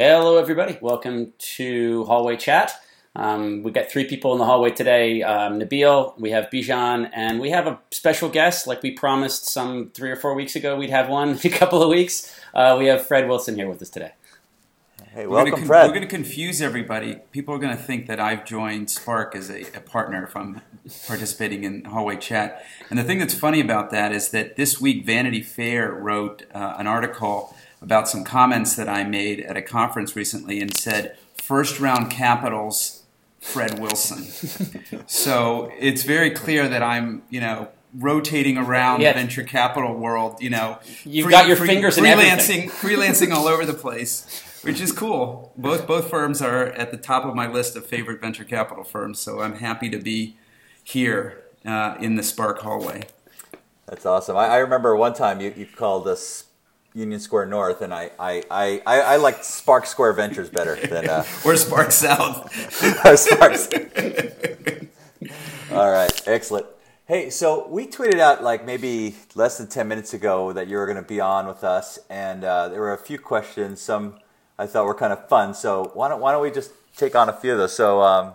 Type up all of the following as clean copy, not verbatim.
Hello, everybody. Welcome to Hallway Chat. We've got three people in the hallway today. Nabil, we have Bijan, and we have a special guest. Like we promised some 3 or 4 weeks ago, we'd have one in a couple of weeks. We have Fred Wilson here with us today. Hey, welcome, Fred. We're going to confuse everybody. People are going to think that I've joined Spark as a partner if I'm participating in Hallway Chat. And the thing that's funny about that is that this week Vanity Fair wrote an article about some comments that I made at a conference recently and said, first round capitals, Fred Wilson. So it's very clear that I'm, rotating around the venture capital world, You've got your fingers in everything. Freelancing all over the place, which is cool. Both firms are at the top of my list of favorite venture capital firms. So I'm happy to be here in the Spark hallway. That's awesome. I remember one time you called us Union Square North, and I liked Spark Square Ventures better than or Spark South. Or Sparks. All right, excellent. Hey, so we tweeted out like maybe less than 10 minutes ago that you were going to be on with us, and there were a few questions. Some I thought were kind of fun. So why don't we just take on a few of those? So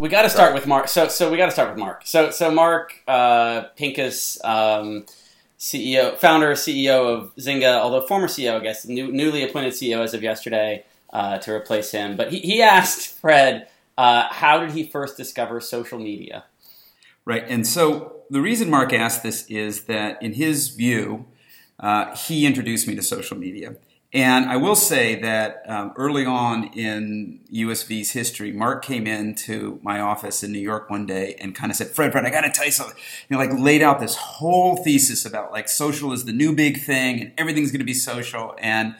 we got to start with Mark. So we got to start with Mark. So Mark Pincus. CEO, founder, CEO of Zynga, although former CEO, I guess, newly appointed CEO as of yesterday to replace him. But he asked Fred, how did he first discover social media? Right. And so the reason Mark asked this is that in his view, he introduced me to social media. And I will say that early on in USV's history, Mark came into my office in New York one day and kind of said, Fred, I got to tell you something. Laid out this whole thesis about social is the new big thing and everything's going to be social. And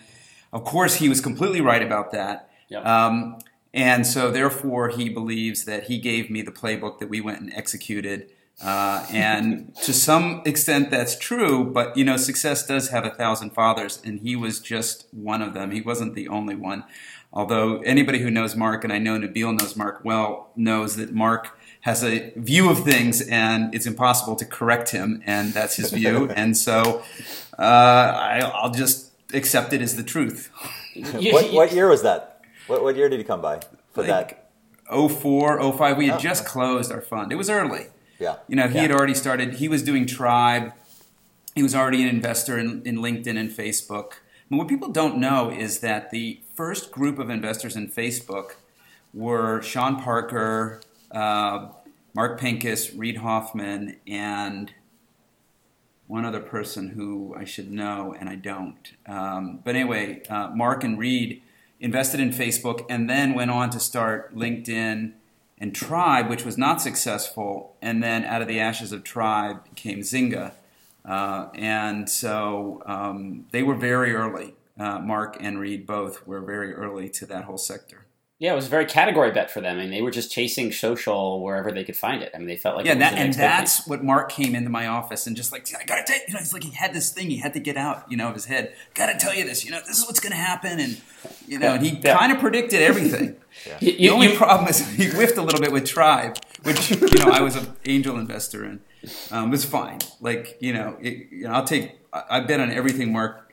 of course, he was completely right about that. Yep. And so therefore, he believes that he gave me the playbook that we went and executed. And to some extent that's true, but success does have 1,000 fathers, and he was just one of them. He wasn't the only one. Although anybody who knows Mark, and I know Nabil knows Mark well, knows that Mark has a view of things and it's impossible to correct him, and that's his view. And so I'll just accept it as the truth. What year was that? What year did he come by for that? 04, 05. We had just closed our fund. It was early. Yeah. He had already started. He was doing Tribe. He was already an investor in LinkedIn and Facebook. And what people don't know is that the first group of investors in Facebook were Sean Parker, Mark Pincus, Reid Hoffman, and one other person who I should know and I don't. But anyway, Mark and Reid invested in Facebook and then went on to start LinkedIn and Tribe, which was not successful, and then out of the ashes of Tribe came Zynga. And so they were very early. Mark and Reid both were very early to that whole sector. Yeah, it was a very category bet for them. I mean, they were just chasing social wherever they could find it. I mean, they felt like that's what Mark came into my office and just I gotta tell you, he's he had this thing he had to get out, of his head. Gotta tell you this, this is what's gonna happen, and and he kind of predicted everything. Yeah. The only problem is he whiffed a little bit with Tribe, which I was an angel investor in. It was fine. I bet on everything Mark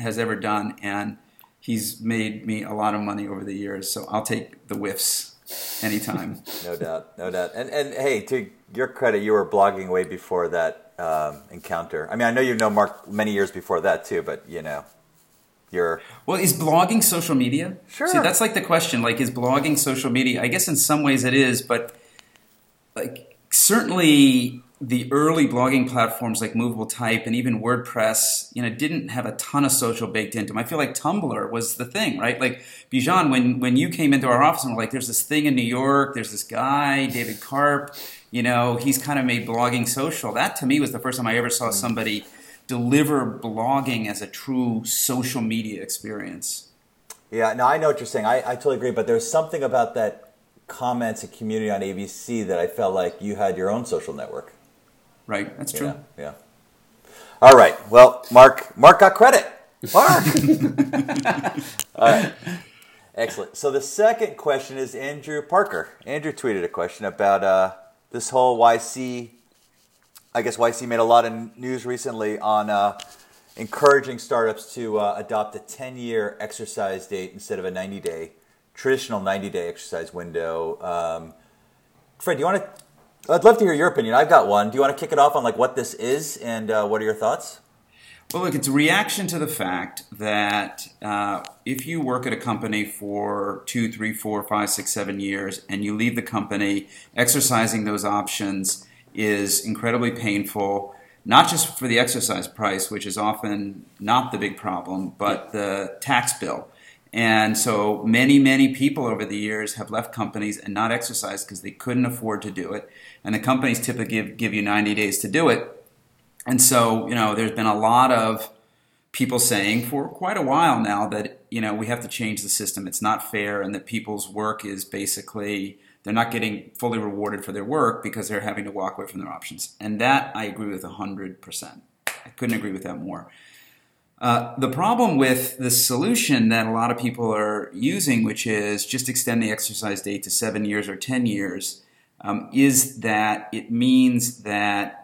has ever done, and he's made me a lot of money over the years, so I'll take the whiffs anytime. No doubt. And hey, to your credit, you were blogging way before that encounter. I mean, I know you've known Mark many years before that too, but Well, is blogging social media? Sure. See, that's the question. Is blogging social media? I guess in some ways it is, but certainly the early blogging platforms like Movable Type and even WordPress, didn't have a ton of social baked into them. I feel like Tumblr was the thing, right? Bijan, when you came into our office and were there's this thing in New York, there's this guy, David Karp, he's kind of made blogging social. That to me was the first time I ever saw somebody deliver blogging as a true social media experience. Yeah, no, I know what you're saying. I totally agree, but there's something about that comments and community on ABC that I felt like you had your own social network. Right, that's true. Yeah. All right. Well, Mark got credit. Mark. All right. Excellent. So the second question is Andrew Parker. Andrew tweeted a question about this whole YC. I guess YC made a lot of news recently on encouraging startups to adopt a 10-year exercise date instead of a 90-day, traditional 90-day exercise window. Fred, do you want to? I'd love to hear your opinion. I've got one. Do you want to kick it off on like what this is and what are your thoughts? Well, look, it's a reaction to the fact that if you work at a company for 2, 3, 4, 5, 6, 7 years and you leave the company, exercising those options is incredibly painful, not just for the exercise price, which is often not the big problem, but the tax bill. And so many, many people over the years have left companies and not exercised because they couldn't afford to do it. And the companies typically give you 90 days to do it. And so, you know, there's been a lot of people saying for quite a while now that, you know, we have to change the system. It's not fair, and that people's work is basically, they're not getting fully rewarded for their work because they're having to walk away from their options. And that I agree with 100%. I couldn't agree with that more. The problem with the solution that a lot of people are using, which is just extend the exercise date to 7 years or 10 years, is that it means that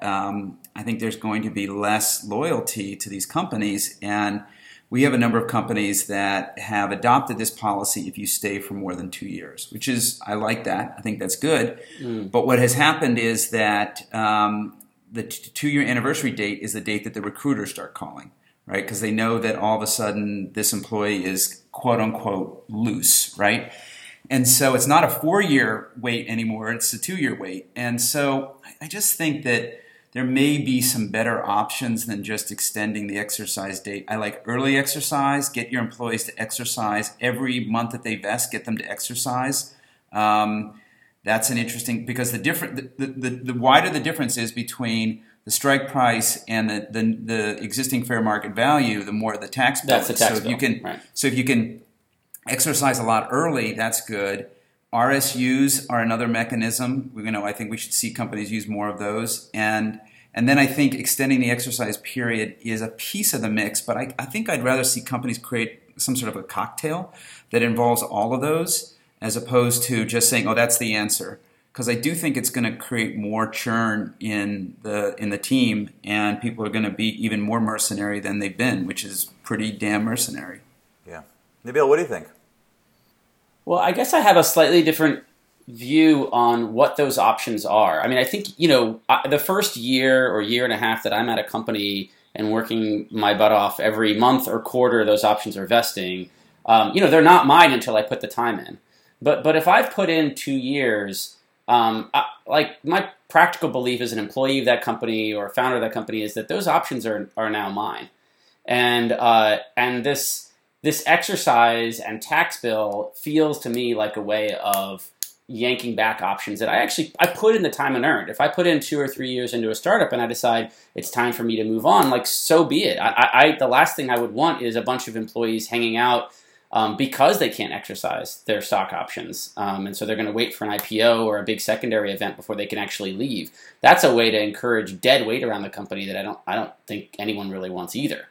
I think there's going to be less loyalty to these companies. And we have a number of companies that have adopted this policy if you stay for more than 2 years, which is, I like that. I think that's good. Mm. But what has happened is that the 2-year anniversary date is the date that the recruiters start calling, right? Because they know that all of a sudden this employee is quote unquote loose, right? And so it's not a 4-year wait anymore. It's a 2-year wait. And so I just think that there may be some better options than just extending the exercise date. I like early exercise. Get your employees to exercise every month that they vest. Get them to exercise. That's an interesting, because the wider the difference is between the strike price and the existing fair market value, the more the tax bill. That's the tax bill. So if you can exercise a lot early, that's good. RSUs are another mechanism. You know, I think we should see companies use more of those. And then I think extending the exercise period is a piece of the mix, but I think I'd rather see companies create some sort of a cocktail that involves all of those as opposed to just saying, oh, that's the answer. Because I do think it's going to create more churn in the team, and people are going to be even more mercenary than they've been, which is pretty damn mercenary. Yeah. Nabil, what do you think? Well, I guess I have a slightly different view on what those options are. I mean, I think, you know, the first year or year and a half that I'm at a company and working my butt off every month or quarter, those options are vesting. You know, they're not mine until I put the time in. But if I've put in 2 years, like my practical belief as an employee of that company or founder of that company is that those options are now mine. And this exercise and tax bill feels to me like a way of yanking back options that I put in the time and earned. If I put in 2 or 3 years into a startup and I decide it's time for me to move on, like, so be it. I the last thing I would want is a bunch of employees hanging out because they can't exercise their stock options. And so they're going to wait for an IPO or a big secondary event before they can actually leave. That's a way to encourage dead weight around the company that I don't think anyone really wants either.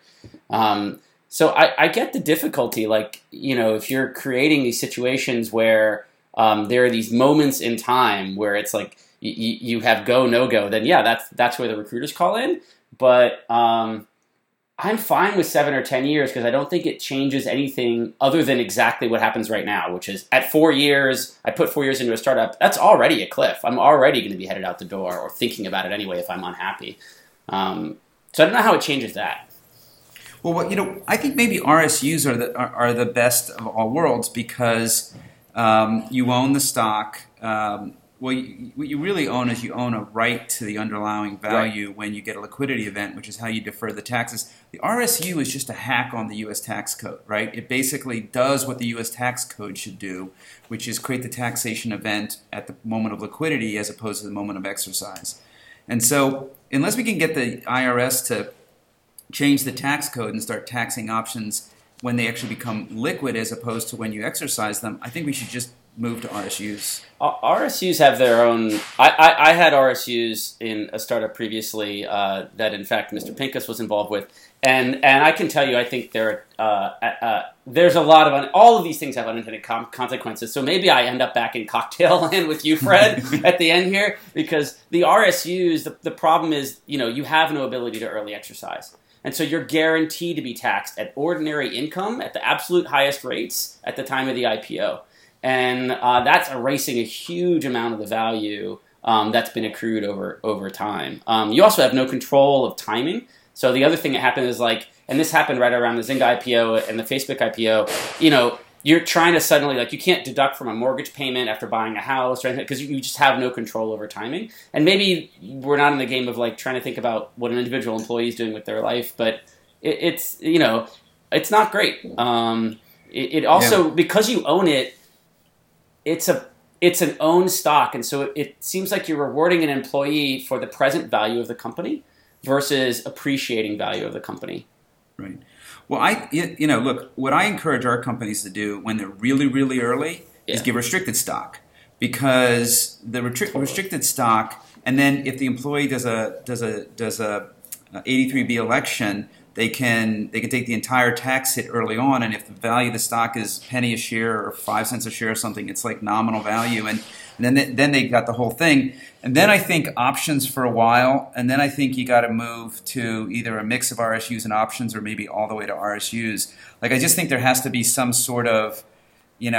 So I get the difficulty, like, you know, if you're creating these situations where there are these moments in time where it's like you have go, no go, then yeah, that's where the recruiters call in. But I'm fine with 7 or 10 years because I don't think it changes anything other than exactly what happens right now, which is at 4 years, I put 4 years into a startup. That's already a cliff. I'm already going to be headed out the door or thinking about it anyway if I'm unhappy. So I don't know how it changes that. Well, what, you know, I think maybe RSUs are the best of all worlds because you own the stock. What you really own is you own a right to the underlying value when you get a liquidity event, which is how you defer the taxes. The RSU is just a hack on the U.S. tax code, right? It basically does what the U.S. tax code should do, which is create the taxation event at the moment of liquidity as opposed to the moment of exercise. And so unless we can get the IRS to change the tax code and start taxing options when they actually become liquid as opposed to when you exercise them, I think we should just move to RSUs. RSUs have their own... I had RSUs in a startup previously that, in fact, Mr. Pincus was involved with. And I can tell you, I think there's a lot of... all of these things have unintended consequences. So maybe I end up back in cocktail land with you, Fred, at the end here, because the RSUs, the problem is, you know, you have no ability to early exercise. And so you're guaranteed to be taxed at ordinary income at the absolute highest rates at the time of the IPO. And that's erasing a huge amount of the value that's been accrued over time. You also have no control of timing. So the other thing that happened is like, and this happened right around the Zynga IPO and the Facebook IPO, you know, you're trying to suddenly, like, you can't deduct from a mortgage payment after buying a house or anything because you just have no control over timing. And maybe we're not in the game of, like, trying to think about what an individual employee is doing with their life, but it's, you know, it's not great. It also, because you own it, it's an owned stock. And so it seems like you're rewarding an employee for the present value of the company versus appreciating value of the company. Right. Well, look, what I encourage our companies to do when they're really, really early is give restricted stock, because the restricted stock, and then if the employee does a 83B election, they can take the entire tax hit early on, and if the value of the stock is a penny a share or 5 cents a share or something, it's like nominal value, and then they got the whole thing. And then I think options for a while, and then I think you got to move to either a mix of RSUs and options or maybe all the way to RSUs. Like, I just think there has to be some sort of, you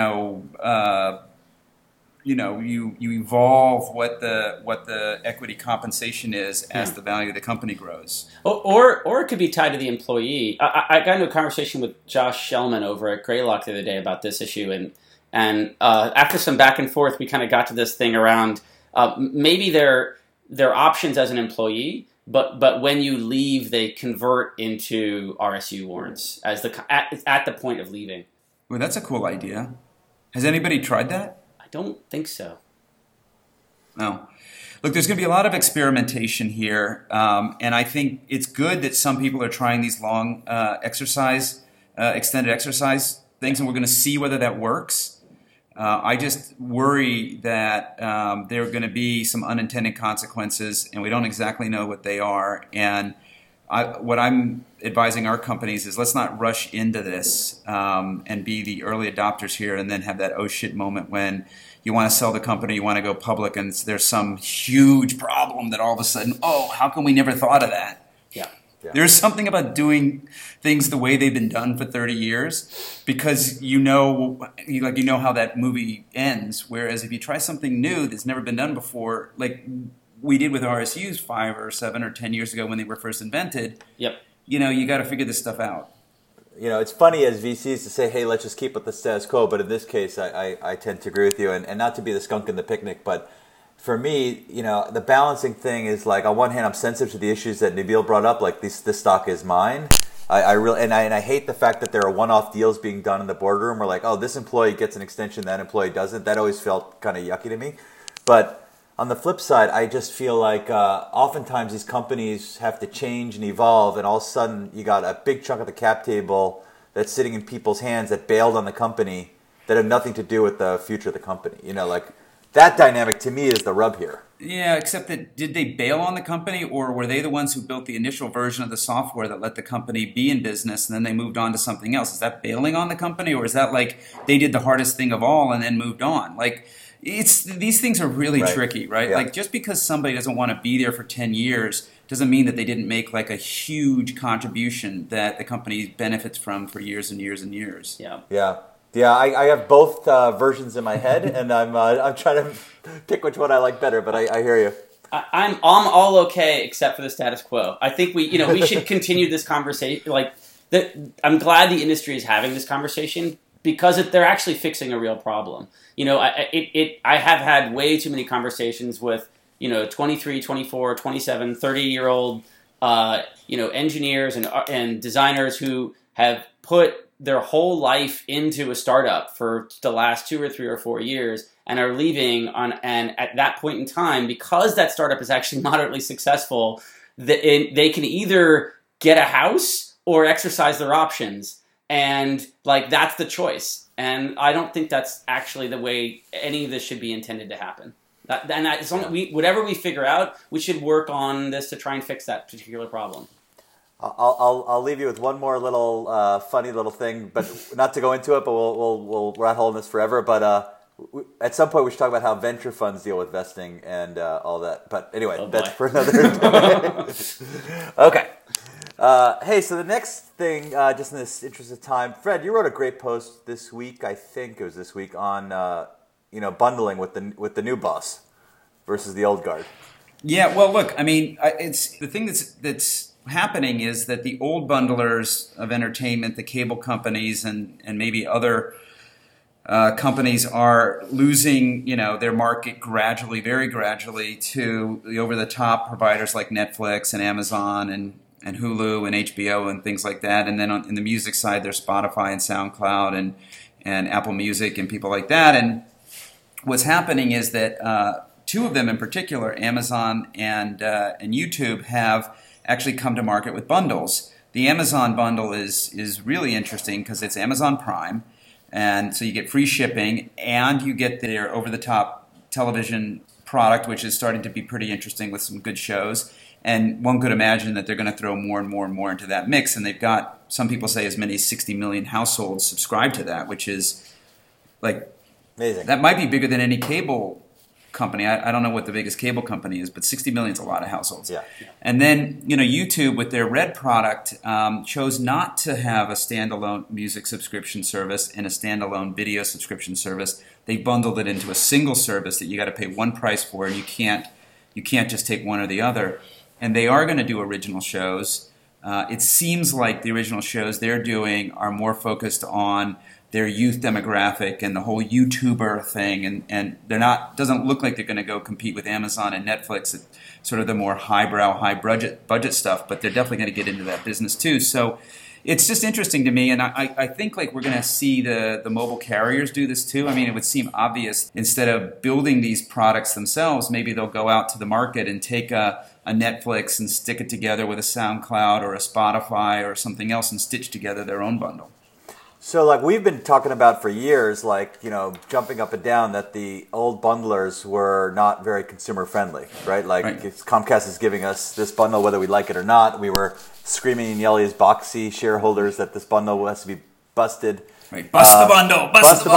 evolve what the equity compensation is as the value of the company grows. Or it could be tied to the employee. I got into a conversation with Josh Shellman over at Greylock the other day about this issue, and after some back and forth, we kind of got to this thing around maybe their options as an employee, but when you leave, they convert into RSU warrants at the point of leaving. Well, that's a cool idea. Has anybody tried that? I don't think so. No. Look, there's going to be a lot of experimentation here, and I think it's good that some people are trying these long extended exercise things, and we're going to see whether that works. I just worry that there are going to be some unintended consequences, and we don't exactly know what they are. And what I'm advising our companies is, let's not rush into this and be the early adopters here and then have that oh shit moment when you want to sell the company, you want to go public, and there's some huge problem that all of a sudden, oh, how come we never thought of that? Yeah. There's something about doing things the way they've been done for 30 years, because you know how that movie ends. Whereas if you try something new that's never been done before, like we did with RSUs 5 or 7 or 10 years ago when they were first invented, you know, you got to figure this stuff out. You know, it's funny as VCs to say, hey, let's just keep with the status quo. But in this case, I tend to agree with you, and not to be the skunk in the picnic, but for me, you know, the balancing thing is, like, on one hand, I'm sensitive to the issues that Nabil brought up, like this stock is mine. I really hate the fact that there are one-off deals being done in the boardroom. We're like, oh, this employee gets an extension, that employee doesn't. That always felt kind of yucky to me. But on the flip side, I just feel like oftentimes these companies have to change and evolve, and all of a sudden you got a big chunk of the cap table that's sitting in people's hands that bailed on the company that have nothing to do with the future of the company. You know, like, that dynamic, to me, is the rub here. Yeah, except that, did they bail on the company, or were they the ones who built the initial version of the software that let the company be in business, and then they moved on to something else? Is that bailing on the company, or is that like they did the hardest thing of all and then moved on? Like, these things are really tricky, right? Yeah. Like, just because somebody doesn't want to be there for 10 years doesn't mean that they didn't make like a huge contribution that the company benefits from for years and years and years. Yeah. Yeah. Yeah, I have both versions in my head, and I'm trying to pick which one I like better. But I hear you. I'm all okay except for the status quo. I think we should continue this conversation. Like, I'm glad the industry is having this conversation, because they're actually fixing a real problem. You know, I have had way too many conversations with 23, 24, 27, 30-year-old engineers and designers who have put their whole life into a startup for the last 2 or 3 or 4 years and are leaving and at that point in time, because that startup is actually moderately successful, they can either get a house or exercise their options. And like, that's the choice. And I don't think that's actually the way any of this should be intended to happen. Whatever we figure out, we should work on this to try and fix that particular problem. I'll leave you with one more little funny little thing, but not to go into it. But we'll rat hole this forever. But at some point we should talk about how venture funds deal with vesting and all that. But anyway, that's for another time. Okay. Hey, so the next thing, just in this interest of time, Fred, you wrote a great post this week. I think it was this week on, bundling with the new boss versus the old guard. Yeah. Well, look, I mean, it's the thing that's happening is that the old bundlers of entertainment, the cable companies, and maybe other companies are losing, their market gradually, very gradually, to the over-the-top providers like Netflix and Amazon and Hulu and HBO and things like that. And then in the music side, there's Spotify and SoundCloud and Apple Music and people like that. And what's happening is that two of them in particular, Amazon and YouTube, have actually come to market with bundles. The Amazon bundle is really interesting because it's Amazon Prime. And so you get free shipping and you get their over-the-top television product, which is starting to be pretty interesting with some good shows. And one could imagine that they're going to throw more and more and more into that mix. And they've got, some people say, as many as 60 million households subscribed to that, which is like amazing. That might be bigger than any cable company. I don't know what the biggest cable company is, but 60 million is a lot of households. Yeah. And then, YouTube with their Red product chose not to have a standalone music subscription service and a standalone video subscription service. They bundled it into a single service that you got to pay one price for, and you can't just take one or the other. And they are going to do original shows. It seems like the original shows they're doing are more focused on their youth demographic and the whole YouTuber thing, and doesn't look like they're going to go compete with Amazon and Netflix at sort of the more highbrow, high budget stuff. But they're definitely going to get into that business too. So it's just interesting to me, and I think like we're going to see the mobile carriers do this too. I mean, it would seem obvious instead of building these products themselves, maybe they'll go out to the market and take a Netflix and stick it together with a SoundCloud or a Spotify or something else and stitch together their own bundle. So, like, we've been talking about for years, jumping up and down that the old bundlers were not very consumer-friendly, right? Comcast is giving us this bundle, whether we like it or not. We were screaming and yelling as boxy shareholders that this bundle has to be busted. Right. Bust the bundle! Bust the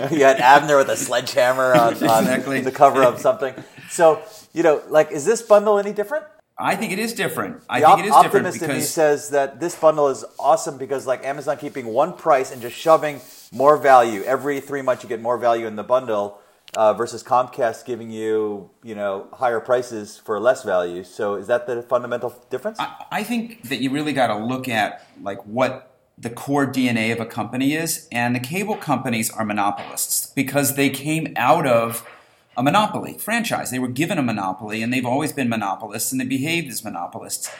bundle! You had Abner with a sledgehammer on the cover of something. So, is this bundle any different? I think it is different. I think it is different because... The optimist in me says that this bundle is awesome because Amazon keeping one price and just shoving more value. Every 3 months you get more value in the bundle versus Comcast giving you, higher prices for less value. So is that the fundamental difference? I think that you really got to look at what the core DNA of a company is. And the cable companies are monopolists because they came out of a monopoly franchise. They were given a monopoly, and they've always been monopolists, and they behaved as monopolists.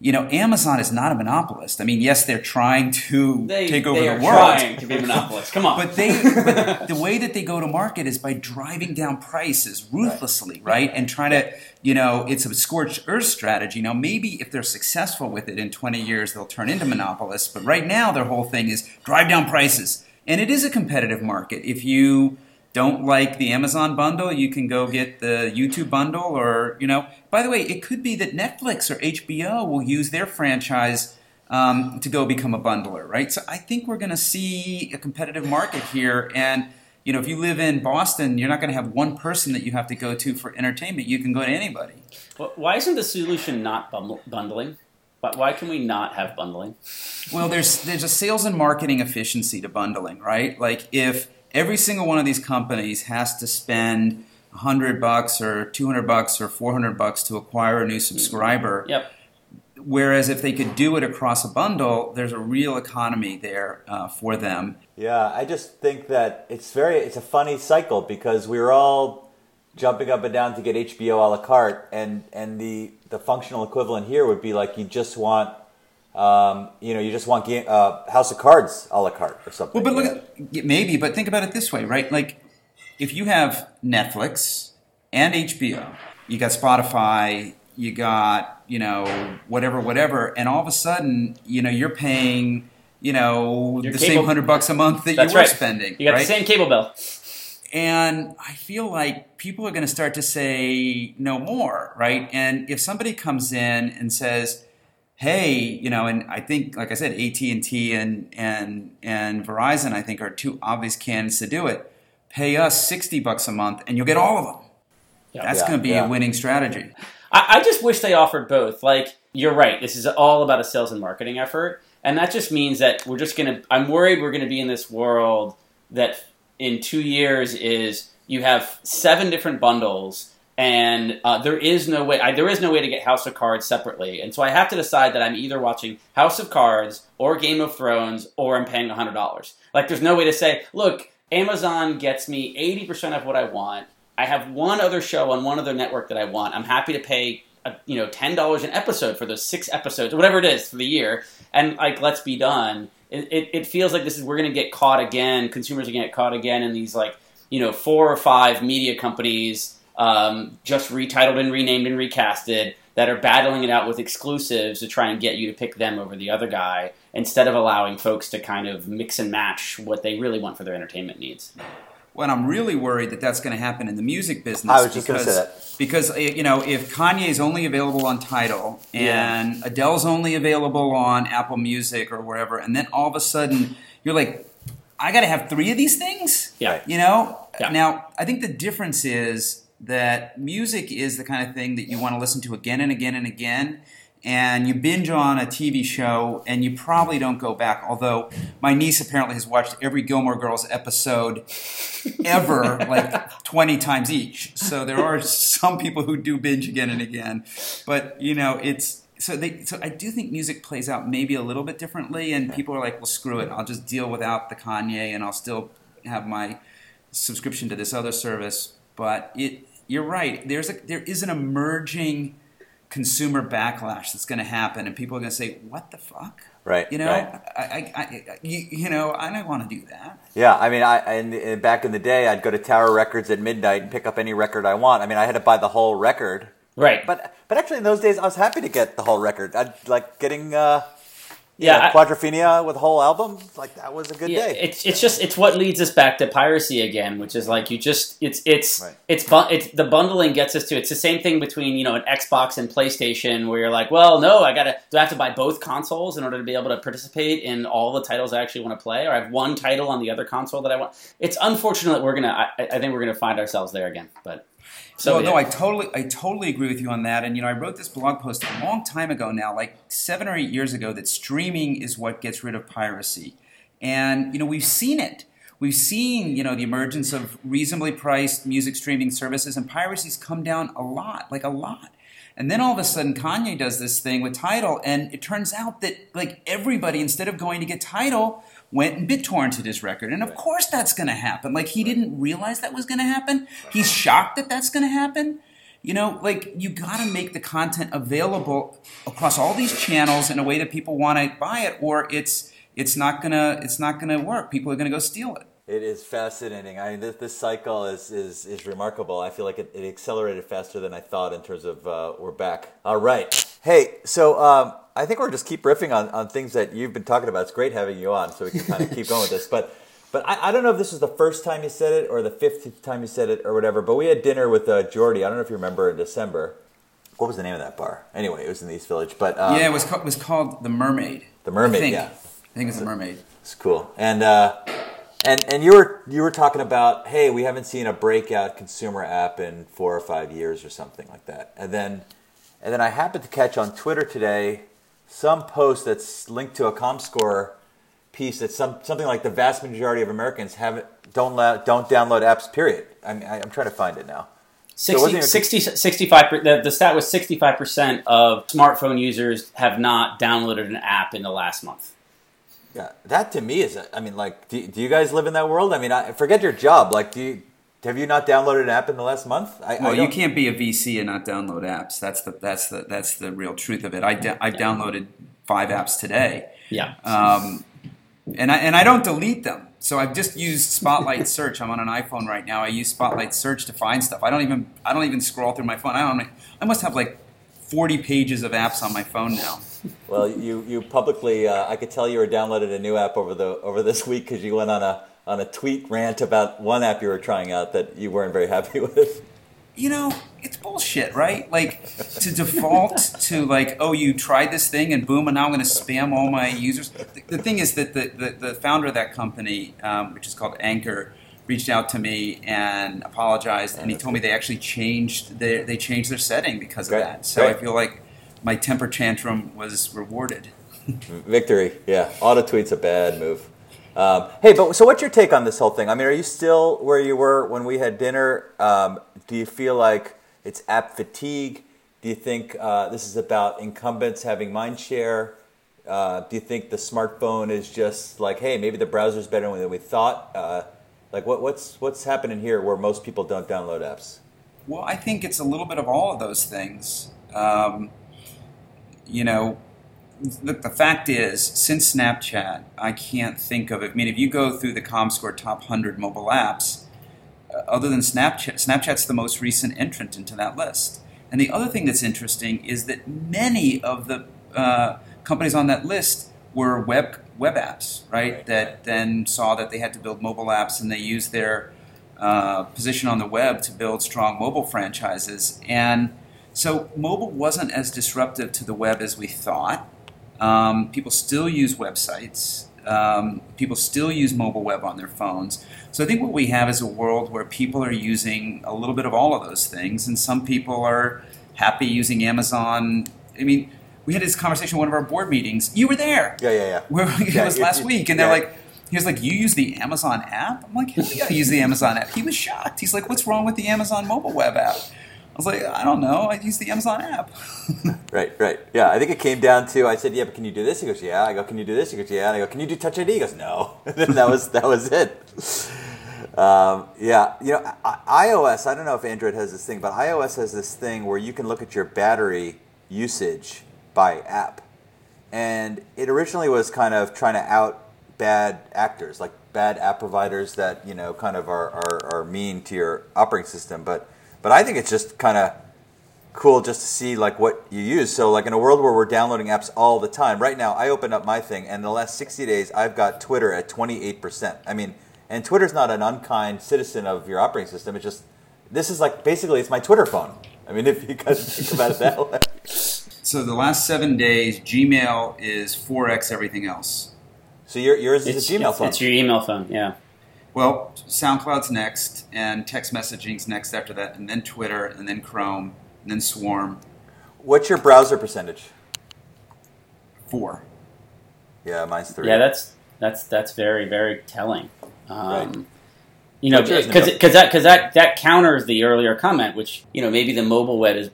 Amazon is not a monopolist. I mean, yes, they're trying to take over the world. They are trying to be monopolists. Come on. But the way that they go to market is by driving down prices ruthlessly, right? And trying to, it's a scorched earth strategy. Now, maybe if they're successful with it in 20 years, they'll turn into monopolists. But right now, their whole thing is drive down prices. And it is a competitive market. If you don't like the Amazon bundle, you can go get the YouTube bundle or, By the way, it could be that Netflix or HBO will use their franchise to go become a bundler, right? So I think we're going to see a competitive market here. And, if you live in Boston, you're not going to have one person that you have to go to for entertainment. You can go to anybody. Well, why isn't the solution not bundling? Why can we not have bundling? Well, there's a sales and marketing efficiency to bundling, right? If every single one of these companies has to spend $100 or $200 or $400 to acquire a new subscriber. Yep. Whereas if they could do it across a bundle, there's a real economy there for them. Yeah, I just think that it's a funny cycle because we were all jumping up and down to get HBO a la carte, and the functional equivalent here would be you just want. You just want House of Cards a la carte or something. Well, but but think about it this way, right? If you have Netflix and HBO, you got Spotify, you got, whatever, and all of a sudden, you're paying, the same $100 a month that you were spending. You got the same cable bill. And I feel like people are going to start to say no more, right? And if somebody comes in and says, hey, and I think, like I said, AT&T and Verizon, I think, are two obvious candidates to do it. Pay us $60 a month, and you'll get all of them. Yeah. That's going to be a winning strategy. I just wish they offered both. you're right. This is all about a sales and marketing effort. And that just means that we're just going to, I'm worried we're going to be in this world that in 2 years is you have 7 different bundles and there is no way to get House of Cards separately. And so I have to decide that I'm either watching House of Cards or Game of Thrones or I'm paying $100. Like there's no way to say, look, Amazon gets me 80% of what I want. I have one other show on one other network that I want. I'm happy to pay $10 an episode for those 6 episodes, whatever it is for the year, and like let's be done. It feels like this is we're going to get caught again. Consumers are going to get caught again in these 4 or 5 media companies just retitled and renamed and recasted that are battling it out with exclusives to try and get you to pick them over the other guy instead of allowing folks to kind of mix and match what they really want for their entertainment needs. Well, I'm really worried that that's going to happen in the music business. I was just going to say that. Because, if Kanye's only available on Tidal and Adele's only available on Apple Music or wherever, and then all of a sudden you're like, I got to have 3 of these things? Yeah. Yeah. Now, I think the difference is that music is the kind of thing that you want to listen to again and again and again. And you binge on a TV show, and you probably don't go back. Although my niece apparently has watched every Gilmore Girls episode ever, 20 times each. So there are some people who do binge again and again. But so I do think music plays out maybe a little bit differently. And people are like, well, screw it, I'll just deal without the Kanye, and I'll still have my subscription to this other service. But you're right. There is an emerging consumer backlash that's going to happen, and people are going to say, "What the fuck?" Right? Right. I don't want to do that. Yeah, I mean, and back in the day, I'd go to Tower Records at midnight and pick up any record I want. I mean, I had to buy the whole record. Right. But actually, in those days, I was happy to get the whole record. I'd like getting Quadrophenia with a whole album. Like that was a good day. It's what leads us back to piracy again, which is the bundling gets us to. It's the same thing between an Xbox and PlayStation, where you're like, well, no, do I have to buy both consoles in order to be able to participate in all the titles I actually want to play, or I have one title on the other console that I want. It's unfortunate that I think we're gonna find ourselves there again, but. I totally agree with you on that. And I wrote this blog post a long time ago now, 7 or 8 years ago, that streaming is what gets rid of piracy. And we've seen it. We've seen the emergence of reasonably priced music streaming services, and piracy's come down a lot. And then all of a sudden, Kanye does this thing with Tidal, and it turns out that everybody, instead of going to get Tidal, went and BitTorrented his record. And of course that's going to happen. He didn't realize that was going to happen. He's shocked that that's going to happen. You got to make the content available across all these channels in a way that people want to buy it, or it's not gonna work. People are going to go steal it. It is fascinating. I mean, this cycle is remarkable. I feel like it accelerated faster than I thought in terms of we're back. All right. Hey, so I think we'll just keep riffing on things that you've been talking about. It's great having you on, so we can kind of keep going with this. But I don't know if this was the first time you said it or the 5th time you said it or whatever, but we had dinner with Jordy. I don't know if you remember, in December. What was the name of that bar? Anyway, it was in the East Village. But it was called The Mermaid. The Mermaid, I think it's The Mermaid. It's cool. And you were talking about, hey, we haven't seen a breakout consumer app in 4 or 5 years or something like that. And then I happened to catch on Twitter today some post that's linked to a ComScore piece that's something like the vast majority of Americans don't download apps, period. I mean, I'm trying to find it now. 65%. The stat was 65% of smartphone users have not downloaded an app in the last month. Yeah, that to me is. Do you guys live in that world? I mean, forget your job. Have you not downloaded an app in the last month? You can't be a VC and not download apps. That's the real truth of it. I downloaded 5 apps today. Yeah. And I don't delete them. So I've just used Spotlight Search. I'm on an iPhone right now. I use Spotlight Search to find stuff. I don't even scroll through my phone. I must have 40 pages of apps on my phone now. Well, you publicly, I could tell you were downloaded a new app over this week because you went on a tweet rant about one app you were trying out that you weren't very happy with. It's bullshit, right? To default to you tried this thing and boom, and now I'm going to spam all my users. The thing is that the founder of that company, which is called Anchor, reached out to me and apologized, and he told me they actually changed their setting because of that. So I feel like my temper tantrum was rewarded. Victory, yeah. Auto tweet's a bad move. Hey, but so what's your take on this whole thing? I mean, are you still where you were when we had dinner? Do you feel like it's app fatigue? Do you think this is about incumbents having mind share? Do you think the smartphone is just like, hey, maybe the browser's better than we thought? What's happening here where most people don't download apps? Well, I think it's a little bit of all of those things. Look, the fact is, since Snapchat, I can't think of it. I mean, if you go through the ComScore top 100 mobile apps, other than Snapchat, Snapchat's the most recent entrant into that list. And the other thing that's interesting is that many of the companies on that list were web apps, right? That then saw that they had to build mobile apps, and they used their position on the web to build strong mobile franchises. And so mobile wasn't as disruptive to the web as we thought. People still use websites. People still use mobile web on their phones. So I think what we have is a world where people are using a little bit of all of those things, and some people are happy using Amazon. I mean, we had this conversation at one of our board meetings. You were there. Yeah. It was last week, and they're like, he was like, you use the Amazon app? I'm like, hell yeah, I use the Amazon app. He was shocked. He's like, what's wrong with the Amazon mobile web app? I was like, I don't know. I use the Amazon app. Right. Yeah, I think it came down to, I said, yeah, but can you do this? He goes, yeah. I go, can you do this? He goes, yeah. And I go, can you do Touch ID? He goes, no. And then that was it. iOS, I don't know if Android has this thing, but iOS has this thing where you can look at your battery usage by app. And it originally was kind of trying to out bad actors, like bad app providers that, kind of are mean to your operating system. But I think it's just kind of cool just to see like what you use. So like in a world where we're downloading apps all the time, right now I open up my thing, and in the last 60 days I've got Twitter at 28%. I mean, and Twitter's not an unkind citizen of your operating system. It's just, this is like basically it's my Twitter phone. I mean, if you guys think about it that way. So the last 7 days, Gmail is 4x everything else. So yours is a Gmail phone. It's your email phone, yeah. Well, SoundCloud's next, and text messaging's next after that, and then Twitter, and then Chrome, and then Swarm. What's your browser percentage? 4. Yeah, mine's 3. Yeah, that's very, very telling. Right. Because that counters the earlier comment, which maybe the mobile web is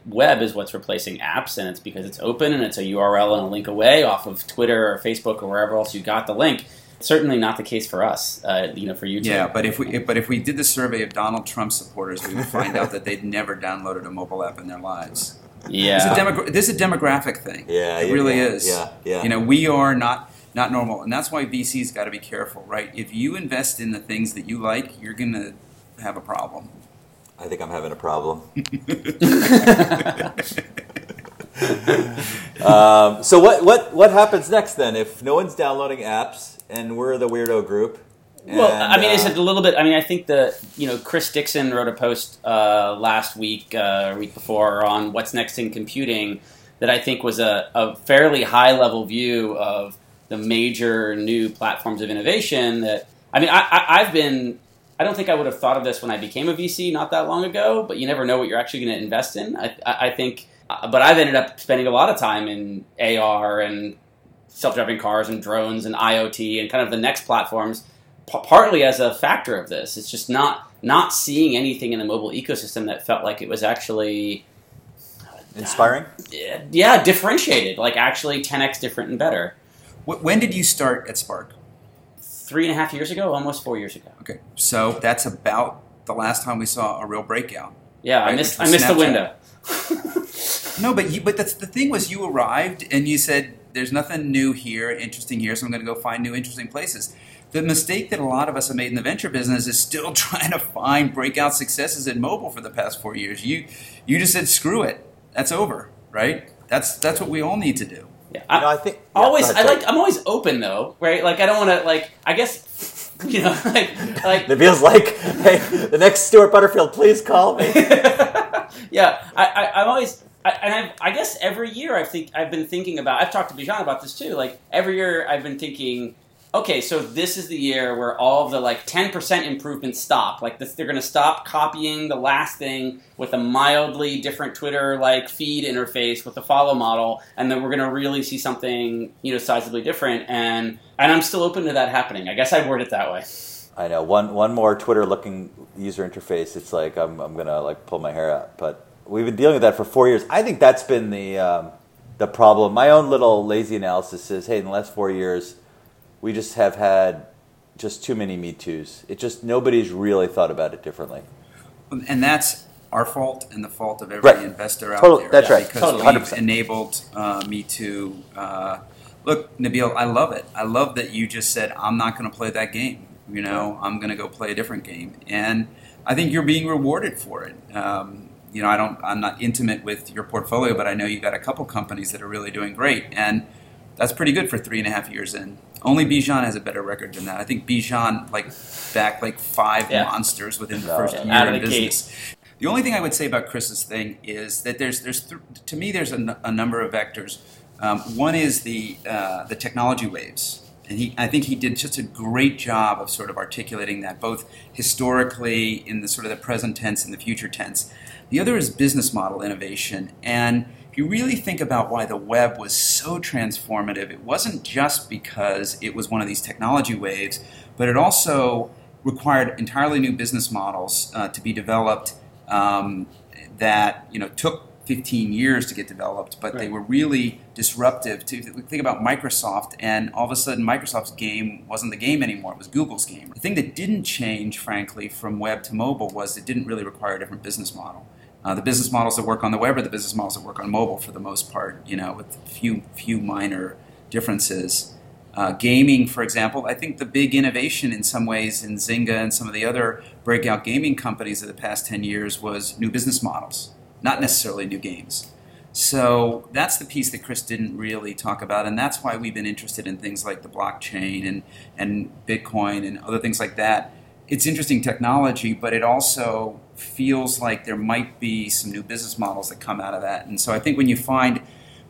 what's replacing apps, and it's because it's open and it's a URL and a link away off of Twitter or Facebook or wherever else you got the link. Certainly not the case for us, for YouTube. Yeah, but if we did the survey of Donald Trump supporters, we would find out that they'd never downloaded a mobile app in their lives. Yeah, this is a demographic thing. Yeah, it really is. Yeah. We are not normal, and that's why VC's got to be careful, right? If you invest in the things that you like, you're gonna have a problem. I think I'm having a problem. So what happens next then if no one's downloading apps and we're the weirdo group? Is it a little bit? I mean, I think Chris Dixon wrote a post last week, week before, on what's next in computing that I think was a fairly high level view of the major new platforms of innovation. That I don't think I would have thought of this when I became a VC not that long ago. But you never know what you're actually going to invest in. I think. But I've ended up spending a lot of time in AR and self-driving cars and drones and IoT and kind of the next platforms, partly as a factor of this. It's just not seeing anything in the mobile ecosystem that felt like it was actually... inspiring? Yeah, differentiated, like actually 10x different and better. When did you start at Spark? 3.5 years ago, almost 4 years ago. Okay, so that's about the last time we saw a real breakout. Yeah, right? I missed the window. No, but the thing was, you arrived and you said, there's nothing new here, interesting here, so I'm going to go find new, interesting places. The mistake that a lot of us have made in the venture business is still trying to find breakout successes in mobile for the past 4 years. You just said, screw it. That's over, right? That's what we all need to do. Yeah, I'm always open though, right? Like I don't want to I guess like Nabil's like, hey, the next Stuart Butterfield, please call me. Yeah, I'm always. I guess every year I've been thinking about. I've talked to Bijan about this too. Like every year I've been thinking, okay, so this is the year where all the, 10% improvements stop. They're going to stop copying the last thing with a mildly different Twitter, feed interface with a follow model, and then we're going to really see something, sizably different. And I'm still open to that happening. I guess I word it that way. I know. One more Twitter-looking user interface, it's like I'm going to, pull my hair out. But we've been dealing with that for 4 years. I think that's been the problem. My own little lazy analysis is, hey, in the last 4 years... we just have had just too many Me Too's. It just, nobody's really thought about it differently. And that's our fault and the fault of every investor out there. That's right. Because we've enabled Me Too. Look, Nabil, I love it. I love that you just said, I'm not going to play that game. I'm going to go play a different game. And I think you're being rewarded for it. I'm not intimate with your portfolio, but I know you got a couple companies that are really doing great. And that's pretty good for 3.5 years in. Only Bijan has a better record than that. I think Bijan backed five monsters within the first year in business. Case. The only thing I would say about Chris's thing is that there's a number of vectors. One is the technology waves, and I think he did just a great job of sort of articulating that both historically in the sort of the present tense and the future tense. The other is business model innovation. And if you really think about why the web was so transformative, it wasn't just because it was one of these technology waves, but it also required entirely new business models to be developed that took 15 years to get developed, but they were really disruptive. Think about Microsoft, and all of a sudden Microsoft's game wasn't the game anymore, it was Google's game. The thing that didn't change, frankly, from web to mobile was it didn't really require a different business model. The business models that work on the web are the business models that work on mobile for the most part, with few minor differences. Gaming, for example, I think the big innovation in some ways in Zynga and some of the other breakout gaming companies of the past 10 years was new business models, not necessarily new games. So that's the piece that Chris didn't really talk about, and that's why we've been interested in things like the blockchain and Bitcoin and other things like that. It's interesting technology, but it also feels like there might be some new business models that come out of that. And so I think when you find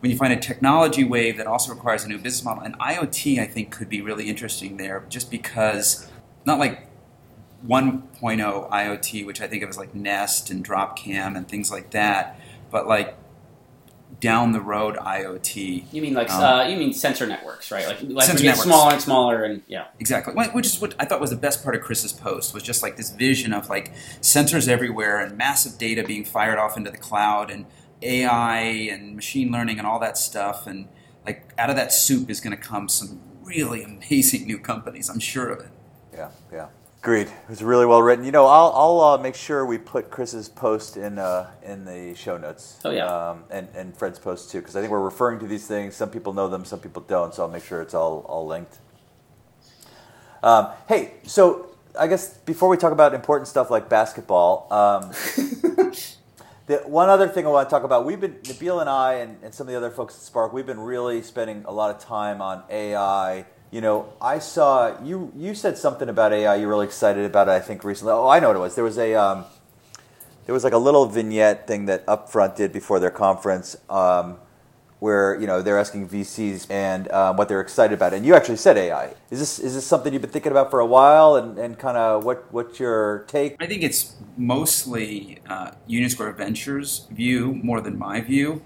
a technology wave that also requires a new business model, and IoT I think could be really interesting there, just because not like 1.0 IoT, which I think of as like Nest and Dropcam and things like that, but down the road IoT. You mean sensor networks, right? Sensor networks. Smaller and smaller, and yeah. Exactly, which is what I thought was the best part of Chris's post, was just this vision of sensors everywhere and massive data being fired off into the cloud and AI and machine learning and all that stuff, and out of that soup is going to come some really amazing new companies. I'm sure of it. Yeah. Agreed. It was really well written. I'll make sure we put Chris's post in the show notes. Oh yeah, and Fred's post too, because I think we're referring to these things. Some people know them, some people don't. So I'll make sure it's all linked. Hey, so I guess before we talk about important stuff like basketball, the one other thing I want to talk about. We've been, Nabil and I, and some of the other folks at Spark, we've been really spending a lot of time on AI. I saw you said something about AI. You were really excited about it, I think, recently. Oh, I know what it was. There was a little vignette thing that Upfront did before their conference, where they're asking VCs and what they're excited about. And you actually said AI. Is this something you've been thinking about for a while? And kind of what's your take? I think it's mostly Unisquare Ventures' view more than my view.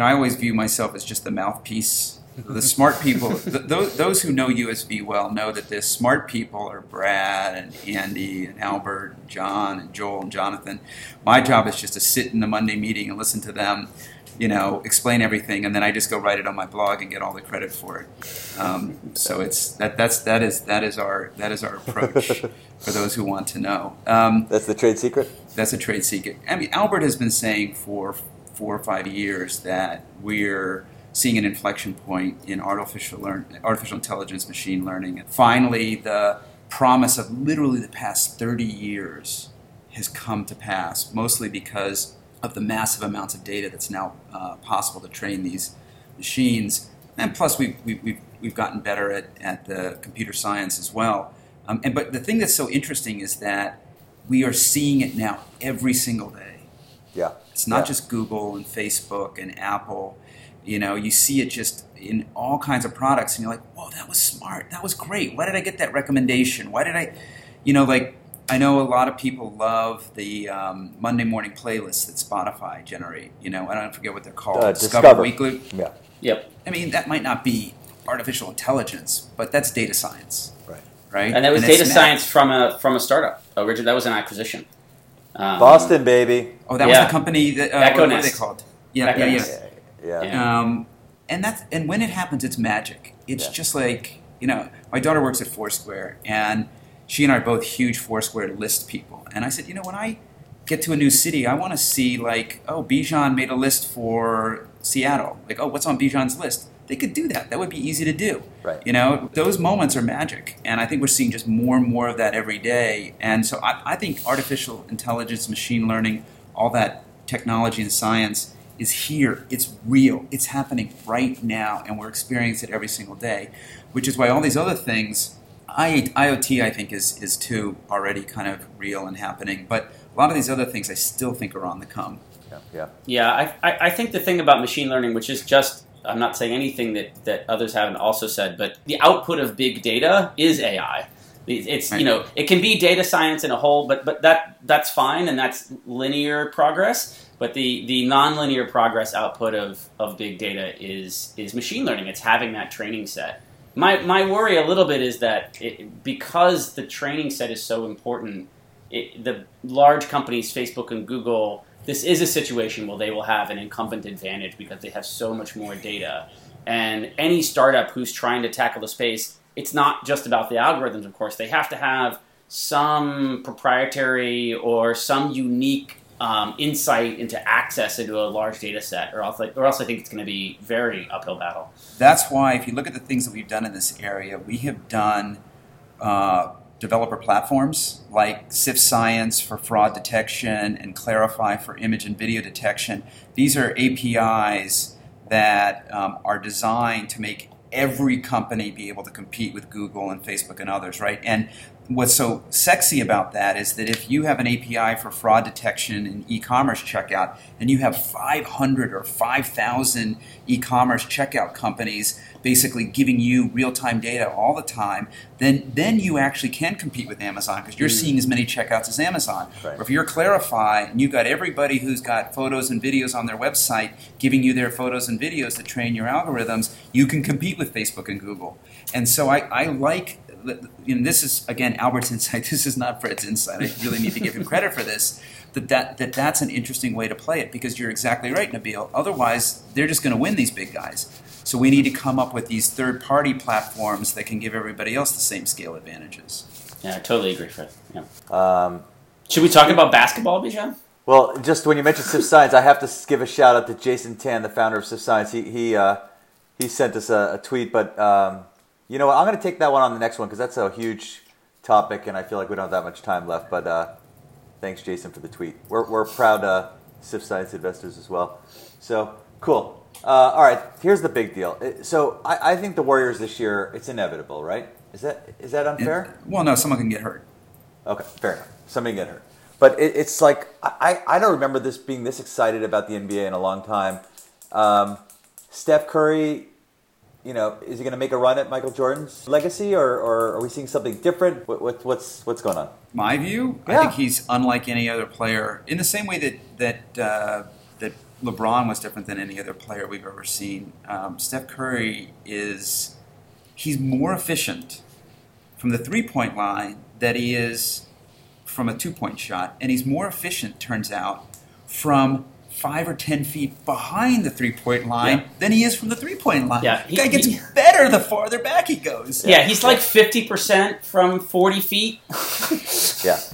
I always view myself as just the mouthpiece. The smart people, those who know USB well, know that the smart people are Brad and Andy and Albert, and John and Joel and Jonathan. My job is just to sit in the Monday meeting and listen to them, explain everything, and then I just go write it on my blog and get all the credit for it. So it's that is our approach for those who want to know. That's the trade secret. That's a trade secret. I mean, Albert has been saying for 4 or 5 years that we're seeing an inflection point in artificial intelligence, machine learning. And finally, the promise of literally the past 30 years has come to pass, mostly because of the massive amounts of data that's now possible to train these machines. And plus, we've gotten better at the computer science as well. But the thing that's so interesting is that we are seeing it now every single day. Yeah, it's not just Google and Facebook and Apple. You see it just in all kinds of products, and you're like, "Whoa, that was smart. That was great. Why did I get that recommendation? Why did I?" You know, like, I know a lot of people love the Monday morning playlists that Spotify generate. You know, I don't forget what they're called. Discover Weekly. Yeah. Yep. I mean, that might not be artificial intelligence, but that's data science. Right. Right. And that was data science from a startup. Originally, that was an acquisition. Boston, baby. Oh, that was the company that what were they called? Yeah. And when it happens, it's magic. It's just like, you know, my daughter works at Foursquare, and she and I are both huge Foursquare list people. And I said, you know, when I get to a new city, I want to see, like, oh, Bijan made a list for Seattle. Like, oh, what's on Bijan's list? They could do that. That would be easy to do. Right. You know, those moments are magic. And I think we're seeing just more and more of that every day. And so I think artificial intelligence, machine learning, all that technology and science is here. It's real. It's happening right now. And we're experiencing it every single day, which is why all these other things, IoT, I think, is too already kind of real and happening. But a lot of these other things I still think are on the come. I think the thing about machine learning, which is just, I'm not saying anything that others haven't also said, but the output of big data is AI. It's right. You know, it can be data science in a whole, but that's fine, and that's linear progress. But the nonlinear progress output of big data is machine learning. It's having that training set. My worry a little bit is that because the training set is so important, the large companies, Facebook and Google, this is a situation where they will have an incumbent advantage because they have so much more data. And any startup who's trying to tackle the space, it's not just about the algorithms, of course. They have to have some proprietary or some unique insight into access into a large data set, or else I think it's going to be very uphill battle. That's why, if you look at the things that we've done in this area, we have done developer platforms like Sift Science for fraud detection and Clarifai for image and video detection. These are APIs that are designed to make every company be able to compete with Google and Facebook and others, right? And what's so sexy about that is that if you have an API for fraud detection in e-commerce checkout, and you have 500 or 5,000 e-commerce checkout companies basically giving you real-time data all the time, then you actually can compete with Amazon because you're seeing as many checkouts as Amazon. Right. Or if you're Clarifai and you've got everybody who's got photos and videos on their website giving you their photos and videos to train your algorithms, you can compete with Facebook and Google. And so I like... And this is, again, Albert's insight. This is not Fred's insight. I really need to give him credit for this, that's an interesting way to play it, because you're exactly right, Nabil. Otherwise, they're just going to win, these big guys. So we need to come up with these third-party platforms that can give everybody else the same scale advantages. Yeah, I totally agree, Fred. Yeah. Should we talk about basketball, Bijan? Well, just when you mentioned Sift Science, I have to give a shout-out to Jason Tan, the founder of Sift Science. He sent us a tweet, but... You know what? I'm going to take that one on the next one because that's a huge topic, and I feel like we don't have that much time left. But thanks, Jason, for the tweet. We're proud Sift Science investors as well. So cool. All right, here's the big deal. So I think the Warriors this year, it's inevitable, right? Is that unfair? Well, no, someone can get hurt. Okay, fair enough. Somebody can get hurt. But it's like I don't remember this being this excited about the NBA in a long time. Steph Curry. You know, is he going to make a run at Michael Jordan's legacy, or are we seeing something different? What's going on? My view, I think he's unlike any other player. In the same way that LeBron was different than any other player we've ever seen, Steph Curry he's more efficient from the three-point line than he is from a two-point shot, and he's more efficient, turns out, from 5 or 10 feet behind the three-point line than he is from the three-point line. Yeah, the guy gets better the farther back he goes. Yeah, he's like 50% from 40 feet.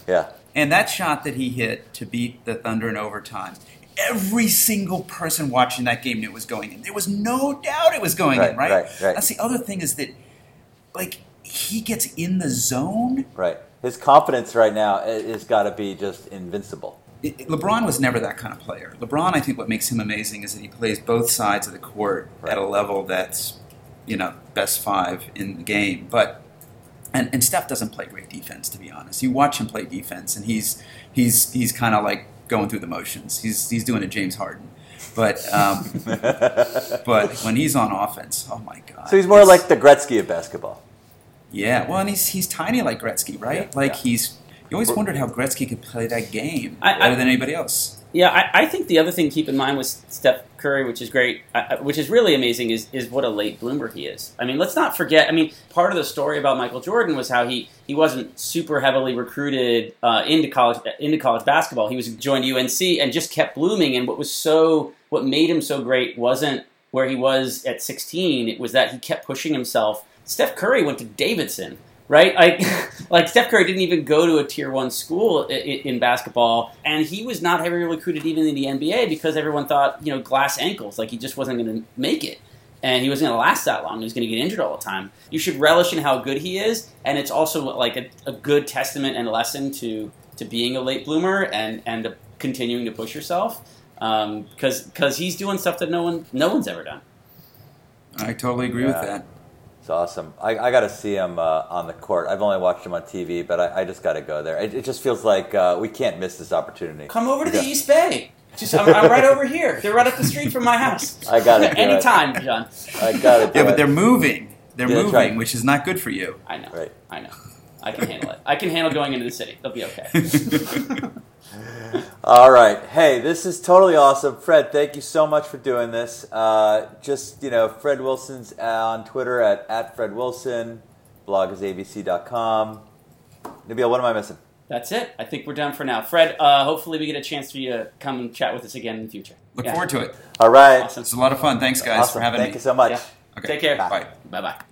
Yeah. And that shot that he hit to beat the Thunder in overtime, every single person watching that game knew it was going in. There was no doubt it was going in, right? Right. That's the other thing, is that, like, he gets in the zone. Right. His confidence right now has got to be just invincible. LeBron was never that kind of player. LeBron, I think what makes him amazing is that he plays both sides of the court at a level that's, you know, best five in the game. But and Steph doesn't play great defense, to be honest. You watch him play defense, and he's kind of like going through the motions. He's doing a James Harden. But when he's on offense, oh my God. So he's more like the Gretzky of basketball. Yeah, well, and he's tiny like Gretzky, right? Yeah, like you always wondered how Gretzky could play that game better than anybody else. Yeah, I think the other thing to keep in mind with Steph Curry, which is great, which is really amazing, is what a late bloomer he is. I mean, let's not forget, I mean, part of the story about Michael Jordan was how he wasn't super heavily recruited into college basketball. He was joined UNC and just kept blooming. And what made him so great wasn't where he was at 16. It was that he kept pushing himself. Steph Curry went to Davidson, right? Like Steph Curry didn't even go to a tier one school in basketball, and he was not heavily recruited even in the NBA because everyone thought, glass ankles, like he just wasn't going to make it. And he wasn't going to last that long. He was going to get injured all the time. You should relish in how good he is, and it's also like a good testament and lesson to being a late bloomer and to continuing to push yourself because he's doing stuff that no one's ever done. I totally agree with that. It's awesome. I got to see him on the court. I've only watched him on TV, but I just got to go there. It just feels like we can't miss this opportunity. Come over to the East Bay. I'm right over here. They're right up the street from my house. I got it. Anytime, John. I got it. Yeah, but they're moving. They're moving, which is not good for you. I know. Right. I know. I can handle it. I can handle going into the city. It'll be okay. All right. Hey, this is totally awesome. Fred, thank you so much for doing this. Fred Wilson's on Twitter at Fred Wilson. Blog is abc.com. Nabil, what am I missing? That's it. I think we're done for now. Fred, hopefully we get a chance for you to come and chat with us again in the future. Look forward to it. All right. Awesome. It's a lot of fun. Thanks, guys, for having me. Thank you so much. Yeah. Okay. Take care. Bye. Bye-bye.